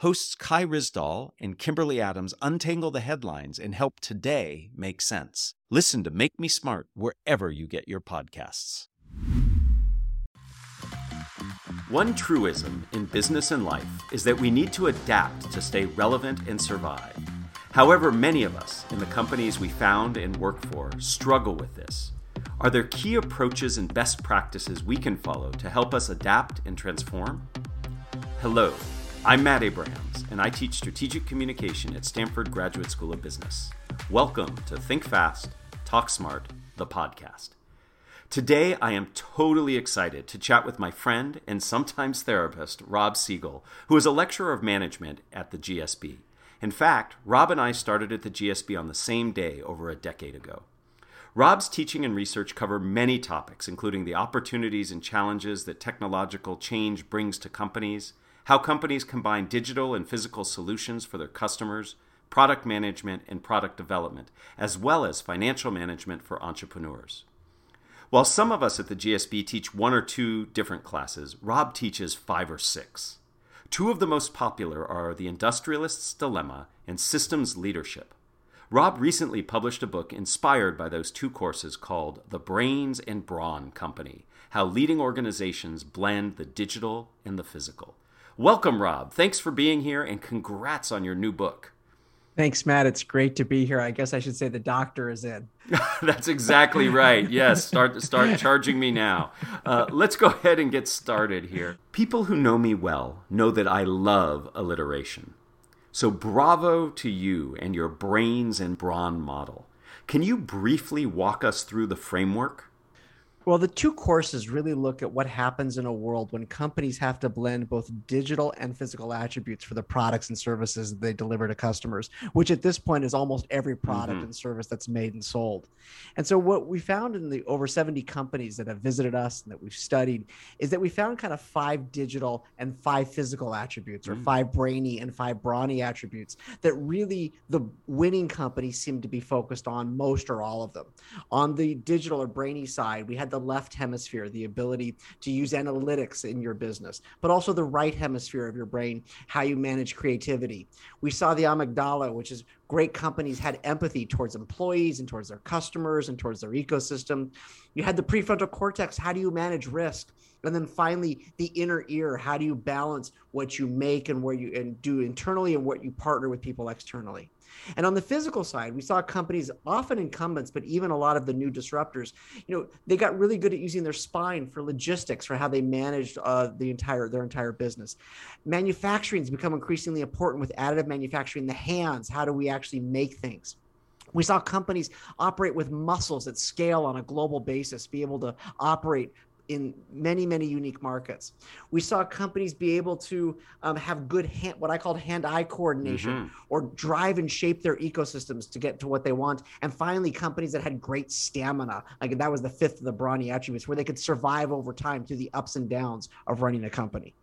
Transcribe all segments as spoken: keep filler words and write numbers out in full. hosts Kai Ryssdal and Kimberly Adams untangle the headlines and help today make sense. Listen to Make Me Smart wherever you get your podcasts. One truism in business and life is that we need to adapt to stay relevant and survive. However, many of us in the companies we found and work for struggle with this. Are there key approaches and best practices we can follow to help us adapt and transform? Hello. I'm Matt Abrahams, and I teach strategic communication at Stanford Graduate School of Business. Welcome to Think Fast, Talk Smart, the podcast. Today, I am totally excited to chat with my friend and sometimes therapist, Rob Siegel, who is a lecturer of management at the G S B. In fact, Rob and I started at the G S B on the same day over a decade ago. Rob's teaching and research cover many topics, including the opportunities and challenges that technological change brings to companies, how companies combine digital and physical solutions for their customers, product management and product development, as well as financial management for entrepreneurs. While some of us at the G S B teach one or two different classes, Rob teaches five or six. Two of the most popular are The Industrialist's Dilemma and Systems Leadership. Rob recently published a book inspired by those two courses called The Brains and Brawn Company, How Leading Organizations Blend the Digital and the Physical. Welcome, Rob. Thanks for being here, and congrats on your new book. Thanks, Matt. It's great to be here. I guess I should say the doctor is in. That's exactly right. Yes, start start charging me now. Uh, let's go ahead and get started here. People who know me well know that I love alliteration. So bravo to you and your brains and brawn model. Can you briefly walk us through the framework? Well, the two courses really look at what happens in a world when companies have to blend both digital and physical attributes for the products and services that they deliver to customers, which at this point is almost every product mm-hmm. and service that's made and sold. And so what we found in the over seventy companies that have visited us and that we've studied is that we found kind of five digital and five physical attributes mm-hmm. or five brainy and five brawny attributes that really the winning companies seem to be focused on most or all of them. On the digital or brainy side, we had the left hemisphere, the ability to use analytics in your business, but also the right hemisphere of your brain, how you manage creativity. We saw the amygdala, which is great companies had empathy towards employees and towards their customers and towards their ecosystem. You had the prefrontal cortex, how do you manage risk? And then finally, the inner ear, how do you balance what you make and where you and do internally and what you partner with people externally? And on the physical side, we saw companies, often incumbents, but even a lot of the new disruptors, you know, they got really good at using their spine for logistics, for how they managed uh, the entire their entire business. Manufacturing has become increasingly important with additive manufacturing, the hands, how do we actually make things? We saw companies operate with muscles at scale on a global basis, be able to operate in many, many unique markets. We saw companies be able to um, have good hand, what I called hand-eye coordination, mm-hmm. or drive and shape their ecosystems to get to what they want. And finally, companies that had great stamina. Like that was the fifth of the brawny attributes, where they could survive over time through the ups and downs of running a company.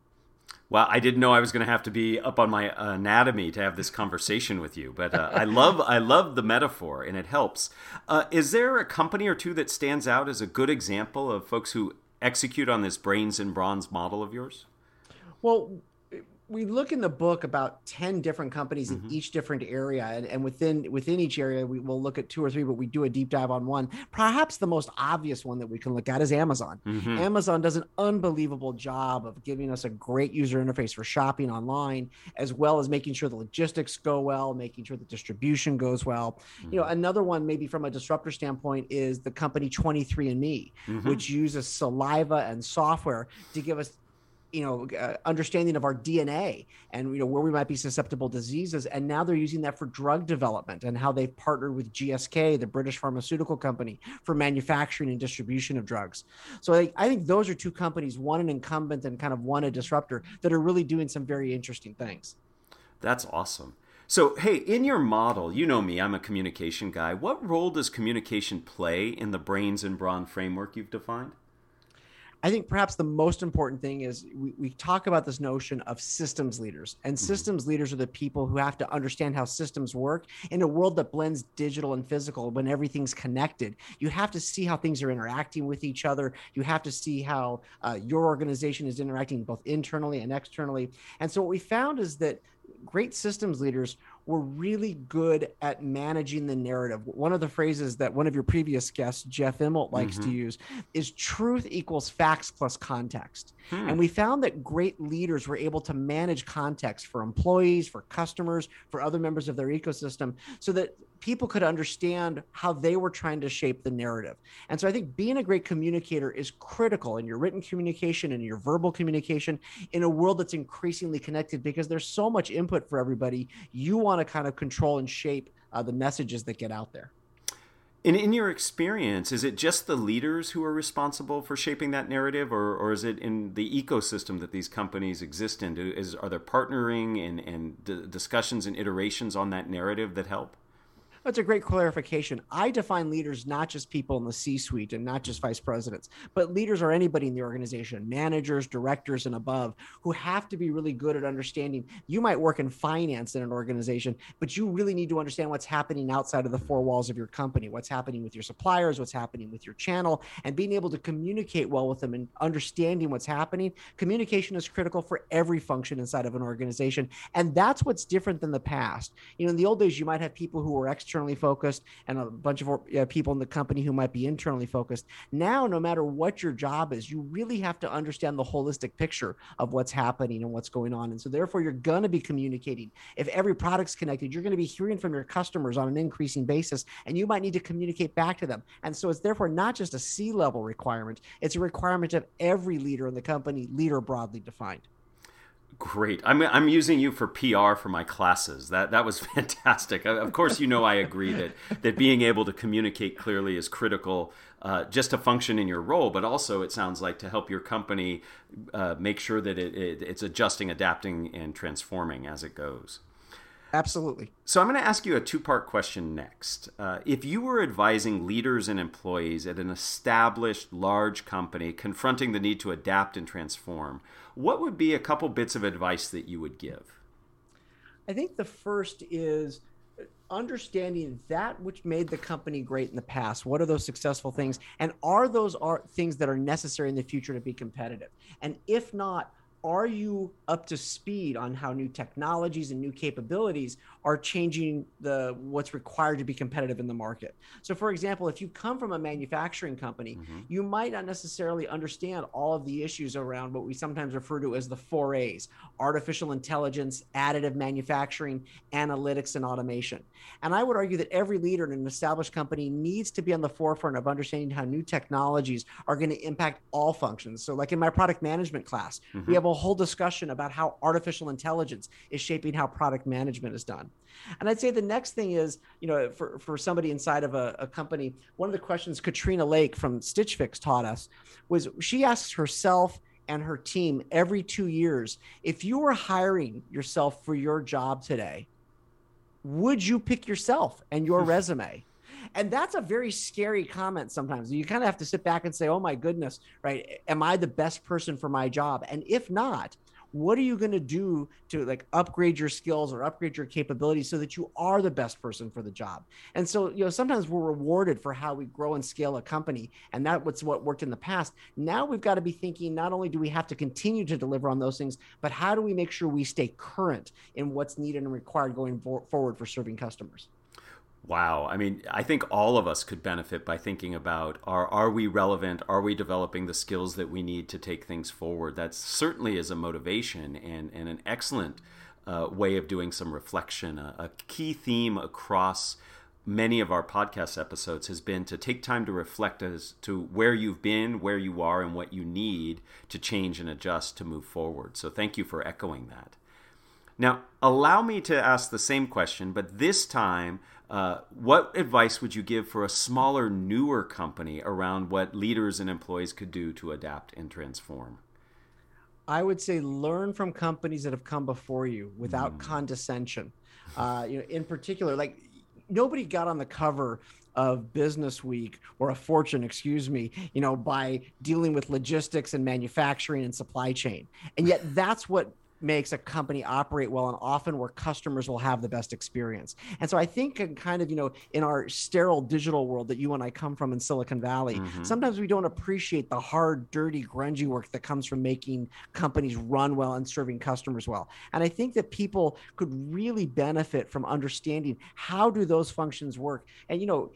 Well, I didn't know I was going to have to be up on my anatomy to have this conversation with you, but uh, I love I love the metaphor, and it helps. Uh, is there a company or two that stands out as a good example of folks who execute on this brains and bronze model of yours? Well, we look in the book about ten different companies mm-hmm. in each different area. And, and within within each area, we will look at two or three, but we do a deep dive on one. Perhaps the most obvious one that we can look at is Amazon. Mm-hmm. Amazon does an unbelievable job of giving us a great user interface for shopping online, as well as making sure the logistics go well, making sure the distribution goes well. Mm-hmm. You know, another one maybe from a disruptor standpoint is the company twenty-three and me, mm-hmm. which uses saliva and software to give us you know, uh, understanding of our D N A and, you know, where we might be susceptible to diseases. And now they're using that for drug development and how they've partnered with G S K, the British pharmaceutical company, for manufacturing and distribution of drugs. So I, I think those are two companies, one an incumbent and kind of one a disruptor, that are really doing some very interesting things. That's awesome. So, hey, in your model, you know me, I'm a communication guy. What role does communication play in the Brains and Brawn framework you've defined? I think perhaps the most important thing is we, we talk about this notion of systems leaders, and mm-hmm. systems leaders are the people who have to understand how systems work in a world that blends digital and physical. When everything's connected, you have to see how things are interacting with each other. You have to see how uh, your organization is interacting both internally and externally. And so what we found is that great systems leaders were really good at managing the narrative. One of the phrases that one of your previous guests, Jeff Immelt, likes mm-hmm. to use is truth equals facts plus context. Hmm. And we found that great leaders were able to manage context for employees, for customers, for other members of their ecosystem, so that people could understand how they were trying to shape the narrative. And so I think being a great communicator is critical in your written communication and your verbal communication in a world that's increasingly connected, because there's so much input for everybody. You want to kind of control and shape uh, the messages that get out there. And in your experience, is it just the leaders who are responsible for shaping that narrative, or, or is it in the ecosystem that these companies exist in? Is, are there partnering and, and d- discussions and iterations on that narrative that help? That's a great clarification. I define leaders not just people in the C-suite and not just vice presidents, but leaders are anybody in the organization, managers, directors, and above, who have to be really good at understanding. You might work in finance in an organization, but you really need to understand what's happening outside of the four walls of your company, what's happening with your suppliers, what's happening with your channel, and being able to communicate well with them and understanding what's happening. Communication is critical for every function inside of an organization, and that's what's different than the past. You know, in the old days, you might have people who were external, externally focused, and a bunch of uh, people in the company who might be internally focused. Now, no matter what your job is, you really have to understand the holistic picture of what's happening and what's going on. And so therefore, you're going to be communicating. If every product's connected, you're going to be hearing from your customers on an increasing basis, and you might need to communicate back to them. And so it's therefore not just a C-level requirement. It's a requirement of every leader in the company, leader broadly defined. Great. I'm I'm using you for P R for my classes. That that was fantastic. Of course, you know I agree that that being able to communicate clearly is critical, uh, just to function in your role, but also it sounds like to help your company uh, make sure that it, it it's adjusting, adapting, and transforming as it goes. Absolutely. So I'm going to ask you a two-part question next. Uh, if you were advising leaders and employees at an established large company confronting the need to adapt and transform, what would be a couple bits of advice that you would give? I think the first is understanding that which made the company great in the past. What are those successful things? And are those are things that are necessary in the future to be competitive? And if not, are you up to speed on how new technologies and new capabilities are changing the what's required to be competitive in the market? So for example, if you come from a manufacturing company, mm-hmm. you might not necessarily understand all of the issues around what we sometimes refer to as the four A's: artificial intelligence, additive manufacturing, analytics, and automation. And I would argue that every leader in an established company needs to be on the forefront of understanding how new technologies are going to impact all functions. So like in my product management class, mm-hmm. we have a whole discussion about how artificial intelligence is shaping how product management is done. And I'd say the next thing is, you know, for, for somebody inside of a, a company, one of the questions Katrina Lake from Stitch Fix taught us was she asks herself and her team every two years, if you were hiring yourself for your job today, would you pick yourself and your resume? And that's a very scary comment sometimes. You kind of have to sit back and say, oh my goodness, right? Am I the best person for my job? And if not, what are you going to do to like upgrade your skills or upgrade your capabilities so that you are the best person for the job? And so, you know, sometimes we're rewarded for how we grow and scale a company, and that was what worked in the past. Now we've got to be thinking, not only do we have to continue to deliver on those things, but how do we make sure we stay current in what's needed and required going forward for serving customers? Wow. I mean, I think all of us could benefit by thinking about, are are we relevant? Are we developing the skills that we need to take things forward? That certainly is a motivation and, and an excellent uh, way of doing some reflection. A, a key theme across many of our podcast episodes has been to take time to reflect as to where you've been, where you are, and what you need to change and adjust to move forward. So thank you for echoing that. Now, allow me to ask the same question, but this time, uh, what advice would you give for a smaller, newer company around what leaders and employees could do to adapt and transform? I would say learn from companies that have come before you without mm. condescension. Uh, you know, in particular, like nobody got on the cover of Business Week or a Fortune, excuse me, you know, by dealing with logistics and manufacturing and supply chain. And yet that's what makes a company operate well, and often where customers will have the best experience. And so I think in kind of, you know, in our sterile digital world that you and I come from in Silicon Valley, mm-hmm. sometimes we don't appreciate the hard, dirty, grungy work that comes from making companies run well and serving customers well. And I think that people could really benefit from understanding how do those functions work. And, you know,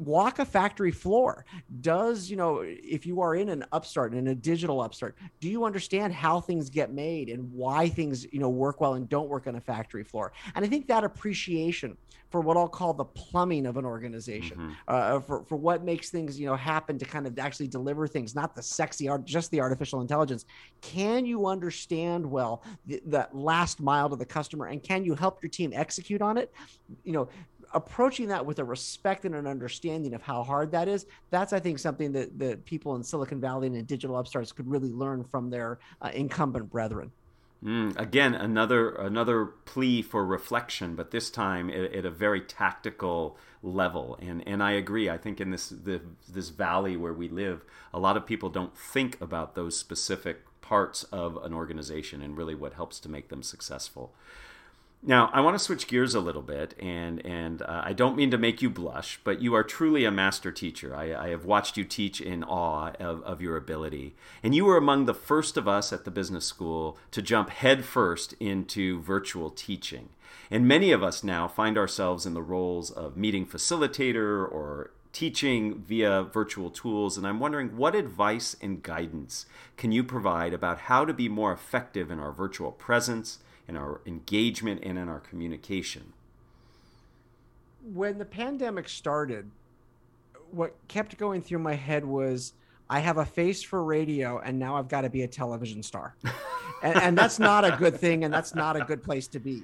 walk a factory floor. Does, you know, if you are in an upstart, in a digital upstart, do you understand how things get made and why things, you know, work well and don't work on a factory floor? And I think that appreciation for what I'll call the plumbing of an organization, mm-hmm. uh, for, for what makes things, you know, happen to kind of actually deliver things, not the sexy art, just the artificial intelligence. Can you understand well the, the last mile to the customer, and can you help your team execute on it? You know, approaching that with a respect and an understanding of how hard that is, that's, I think, something that, that people in Silicon Valley and in digital upstarts could really learn from their uh, incumbent brethren. Mm, again, another another plea for reflection, but this time at, at a very tactical level. And and I agree. I think in this the, this valley where we live, a lot of people don't think about those specific parts of an organization and really what helps to make them successful. Now, I want to switch gears a little bit, and and uh, I don't mean to make you blush, but you are truly a master teacher. I, I have watched you teach in awe of, of your ability. And you were among the first of us at the business school to jump headfirst into virtual teaching. And many of us now find ourselves in the roles of meeting facilitator or teaching via virtual tools. And I'm wondering, what advice and guidance can you provide about how to be more effective in our virtual presence, in our engagement, and in our communication? When the pandemic started, what kept going through my head was, I have a face for radio, and now I've got to be a television star. and, and that's not a good thing, and that's not a good place to be.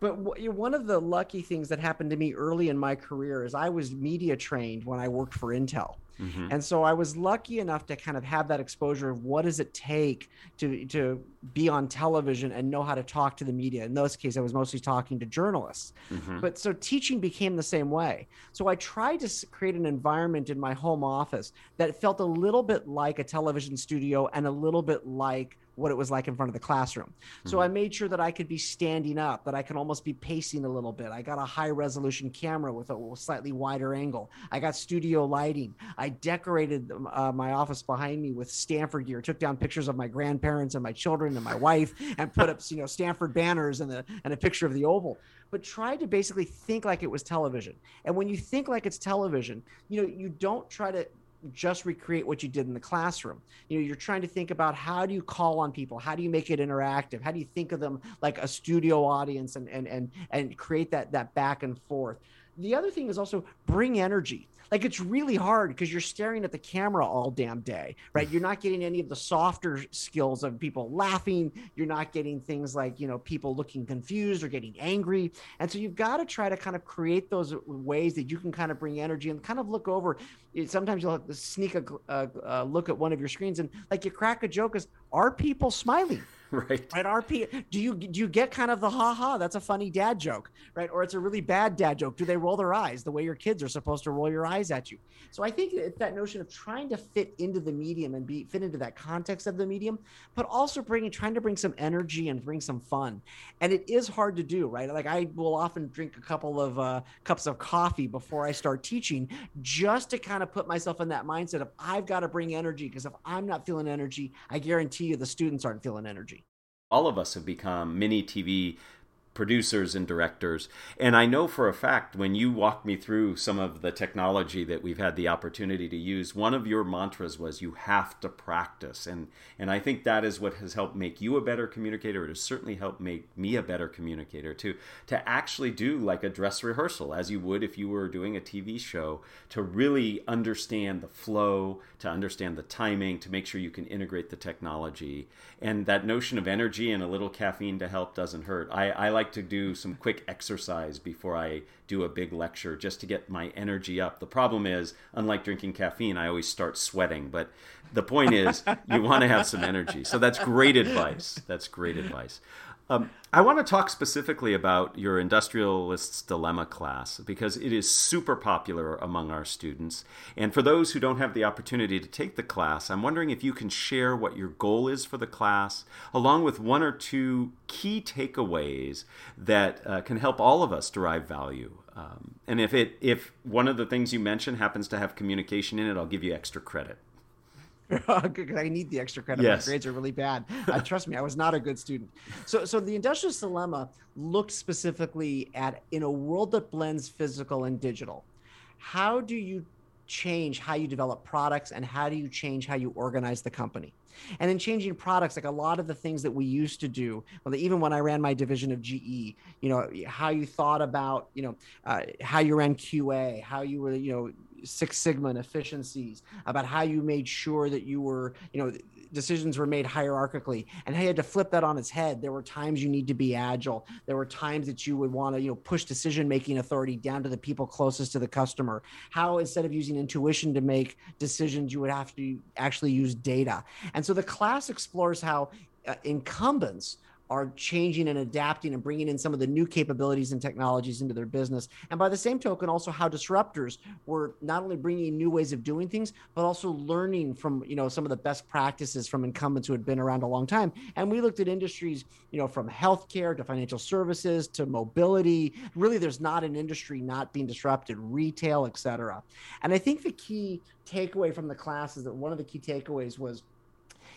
But one of the lucky things that happened to me early in my career is I was media trained when I worked for Intel. Mm-hmm. And so I was lucky enough to kind of have that exposure of what does it take to to be on television and know how to talk to the media. In this case, I was mostly talking to journalists. Mm-hmm. But so teaching became the same way. So I tried to create an environment in my home office that felt a little bit like a television studio and a little bit like what it was like in front of the classroom. So mm-hmm. I made sure that I could be standing up, that I could almost be pacing a little bit. I got a high resolution camera with a slightly wider angle. I got studio lighting. I decorated uh, my office behind me with Stanford gear, took down pictures of my grandparents and my children and my wife, and put up, you know, Stanford banners and a, and a picture of the Oval. But try to basically think like it was television. And when you think like it's television, you know, you don't try to just recreate what you did in the classroom. You know, you're trying to think about, how do you call on people? How do you make it interactive? How do you think of them like a studio audience and and and and create that that back and forth? The other thing is also bring energy. Like, it's really hard because you're staring at the camera all damn day, right? You're not getting any of the softer skills of people laughing. You're not getting things like, you know, people looking confused or getting angry. And so you've got to try to kind of create those ways that you can kind of bring energy and kind of look over. Sometimes you'll have to sneak a, a, a look at one of your screens, and like, you crack a joke is, are people smiling? Right. Right. R P. Do you do you get kind of the ha ha? That's a funny dad joke, right? Or it's a really bad dad joke. Do they roll their eyes the way your kids are supposed to roll your eyes at you? So I think it's that notion of trying to fit into the medium and be fit into that context of the medium, but also bringing trying to bring some energy and bring some fun. And it is hard to do, right? Like, I will often drink a couple of uh, cups of coffee before I start teaching, just to kind of put myself in that mindset of, I've got to bring energy, because if I'm not feeling energy, I guarantee you the students aren't feeling energy. All of us have become mini T V producers and directors. And I know for a fact, when you walked me through some of the technology that we've had the opportunity to use, one of your mantras was, you have to practice. And and I think that is what has helped make you a better communicator. It has certainly helped make me a better communicator, to, to actually do like a dress rehearsal, as you would if you were doing a T V show, to really understand the flow, to understand the timing, to make sure you can integrate the technology. And that notion of energy and a little caffeine to help doesn't hurt. I, I like to do some quick exercise before I do a big lecture, just to get my energy up. The problem is, unlike drinking caffeine, I always start sweating. But the point is, you want to have some energy. So that's great advice. That's great advice. Um, I want to talk specifically about your Industrialist's Dilemma class, because it is super popular among our students. And for those who don't have the opportunity to take the class, I'm wondering if you can share what your goal is for the class, along with one or two key takeaways that uh, can help all of us derive value. Um, and if it if one of the things you mentioned happens to have communication in it, I'll give you extra credit. I need the extra credit. Yes. My grades are really bad. Uh, trust me, I was not a good student. So, so the Industrialist's Dilemma looked specifically at, in a world that blends physical and digital, how do you change how you develop products, and how do you change how you organize the company? And in changing products, like a lot of the things that we used to do, well, even when I ran my division of G E, you know, how you thought about, you know, uh, how you ran Q A, how you were, you know, Six Sigma and efficiencies, about how you made sure that you were, you know, decisions were made hierarchically, and how you had to flip that on its head. There were times you need to be agile. There were times that you would want to, you know, push decision-making authority down to the people closest to the customer. How instead of using intuition to make decisions, you would have to actually use data. And so the class explores how uh, incumbents are changing and adapting and bringing in some of the new capabilities and technologies into their business. And by the same token, also how disruptors were not only bringing new ways of doing things, but also learning from, you know, some of the best practices from incumbents who had been around a long time. And we looked at industries, you know, from healthcare to financial services to mobility. Really, there's not an industry not being disrupted, retail, et cetera. And I think the key takeaway from the class is that one of the key takeaways was,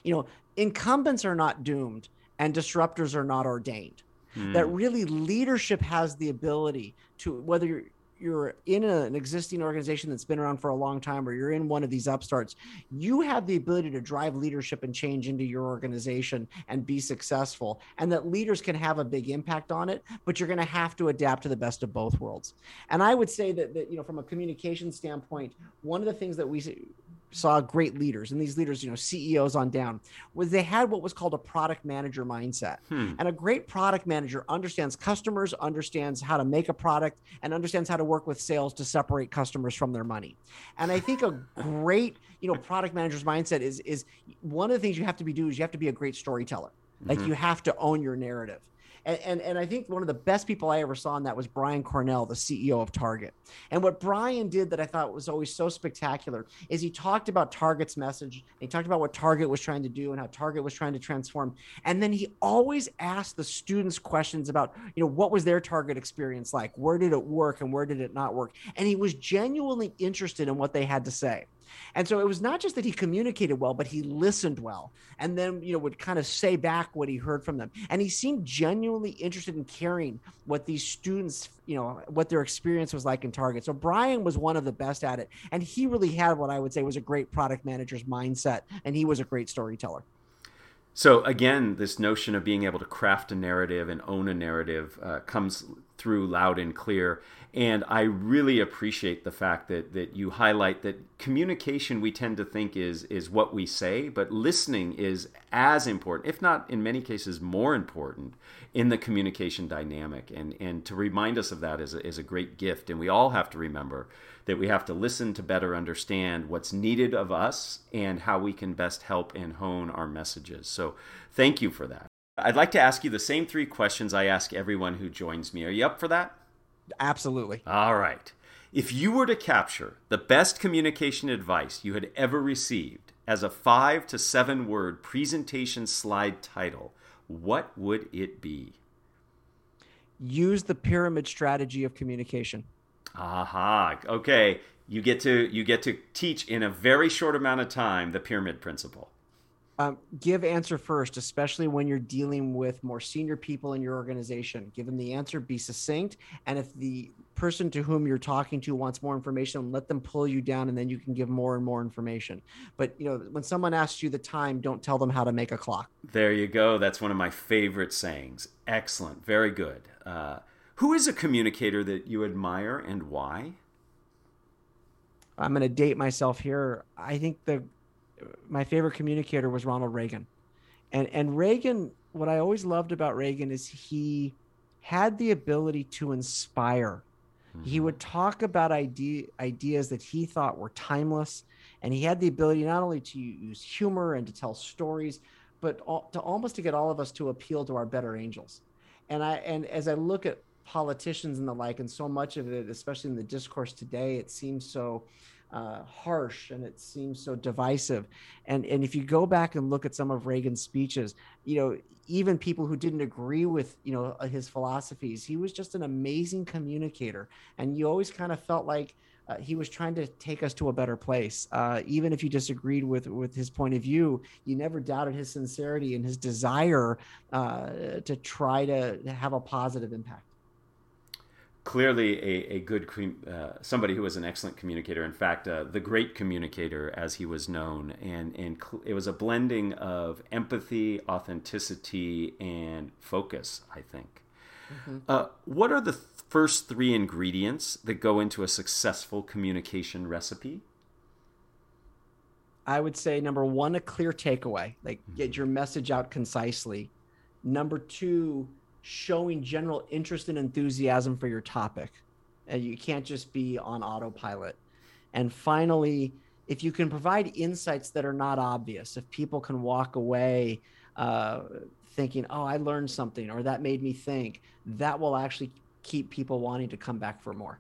you know, incumbents are not doomed, and disruptors are not ordained. Mm. That really leadership has the ability to, whether you're, you're in a, an existing organization that's been around for a long time, or you're in one of these upstarts, you have the ability to drive leadership and change into your organization and be successful, and that leaders can have a big impact on it, but you're going to have to adapt to the best of both worlds. And I would say that, that, you know, from a communication standpoint, one of the things that we saw great leaders, and these leaders, you know, C E Os on down, was they had what was called a product manager mindset. Hmm. And a great product manager understands customers, understands how to make a product, and understands how to work with sales to separate customers from their money. And I think a great, you know, product manager's mindset is, is one of the things you have to be do is you have to be a great storyteller. Mm-hmm. Like you have to own your narrative. And, and and I think one of the best people I ever saw in that was Brian Cornell, the C E O of Target. And what Brian did that I thought was always so spectacular is he talked about Target's message. And he talked about what Target was trying to do and how Target was trying to transform. And then he always asked the students questions about, you know, what was their Target experience like? Where did it work and where did it not work? And he was genuinely interested in what they had to say. And so it was not just that he communicated well, but he listened well, and then, you know, would kind of say back what he heard from them. And he seemed genuinely interested in caring what these students, you know, what their experience was like in Target. So Brian was one of the best at it. And he really had what I would say was a great product manager's mindset. And he was a great storyteller. So again, this notion of being able to craft a narrative and own a narrative uh, comes through loud and clear. And I really appreciate the fact that that you highlight that communication, we tend to think is is what we say, but listening is as important, if not in many cases more important, in the communication dynamic. And and to remind us of that is a, is a great gift. And we all have to remember that we have to listen to better understand what's needed of us and how we can best help and hone our messages. So thank you for that. I'd like to ask you the same three questions I ask everyone who joins me. Are you up for that? Absolutely. All right. If you were to capture the best communication advice you had ever received as a five to seven word presentation slide title, what would it be? Use the pyramid strategy of communication. Aha. Okay. You get to you get to teach in a very short amount of time the pyramid principle. Um, give answer first, especially when you're dealing with more senior people in your organization. Give them the answer, be succinct, and if the person to whom you're talking to wants more information, let them pull you down, and then you can give more and more information. But, you know, when someone asks you the time, don't tell them how to make a clock. There you go. That's one of my favorite sayings. Excellent. Very good. Uh, who is a communicator that you admire and why? I'm going to date myself here. I think the my favorite communicator was Ronald Reagan. And and Reagan, what I always loved about Reagan is he had the ability to inspire. Mm-hmm. He would talk about idea, ideas that he thought were timeless. And he had the ability not only to use humor and to tell stories, but all, to almost to get all of us to appeal to our better angels. And I, and as I look at politicians and the like, and so much of it, especially in the discourse today, it seems so uh, harsh and it seems so divisive. And, and if you go back and look at some of Reagan's speeches, you know, even people who didn't agree with, you know, his philosophies, he was just an amazing communicator. And you always kind of felt like uh, he was trying to take us to a better place. Uh, even if you disagreed with, with his point of view, you never doubted his sincerity and his desire uh, to try to have a positive impact. Clearly a, a good, uh, somebody who was an excellent communicator. In fact, uh, the great communicator, as he was known. And, and cl- it was a blending of empathy, authenticity, and focus, I think. Mm-hmm. Uh, what are the th- first three ingredients that go into a successful communication recipe? I would say, number one, a clear takeaway, like mm-hmm. get your message out concisely. Number two, showing general interest and enthusiasm for your topic. And you can't just be on autopilot. And finally, if you can provide insights that are not obvious, if people can walk away uh, thinking, oh, I learned something, or that made me think, that will actually keep people wanting to come back for more.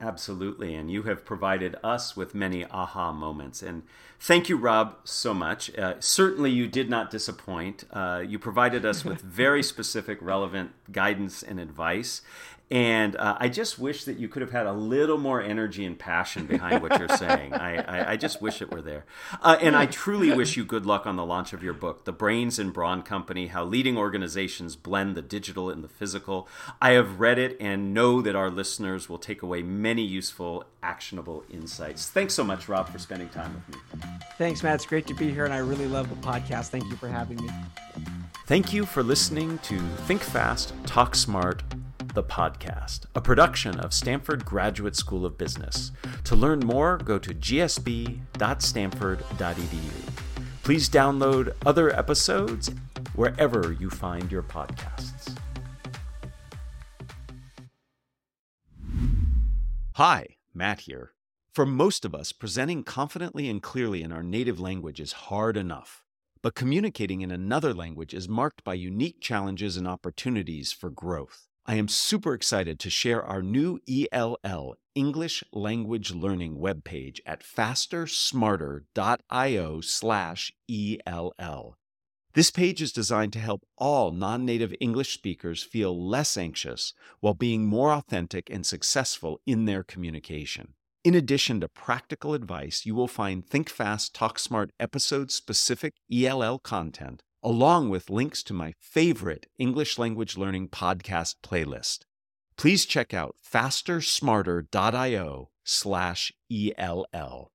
Absolutely. And you have provided us with many aha moments. And thank you, Rob, so much. Uh, certainly, you did not disappoint. Uh, you provided us with very specific, relevant guidance and advice. And uh, I just wish that you could have had a little more energy and passion behind what you're saying. I, I, I just wish it were there. Uh, and I truly wish you good luck on the launch of your book, The Brains and Brawn Company, How Leading Organizations Blend the Digital and the Physical. I have read it and know that our listeners will take away many useful, actionable insights. Thanks so much, Rob, for spending time with me. Thanks, Matt. It's great to be here, and I really love the podcast. Thank you for having me. Thank you for listening to Think Fast, Talk Smart, the podcast, a production of Stanford Graduate School of Business. To learn more, go to g s b dot stanford dot e d u. Please download other episodes wherever you find your podcasts. Hi, Matt here. For most of us, presenting confidently and clearly in our native language is hard enough, but communicating in another language is marked by unique challenges and opportunities for growth. I am super excited to share our new E L L, English Language Learning, webpage at faster smarter dot io slash E L L. This page is designed to help all non-native English speakers feel less anxious while being more authentic and successful in their communication. In addition to practical advice, you will find Think Fast, Talk Smart episode-specific E L L content, along with links to my favorite English language learning podcast playlist. Please check out faster smarter dot io slash E L L.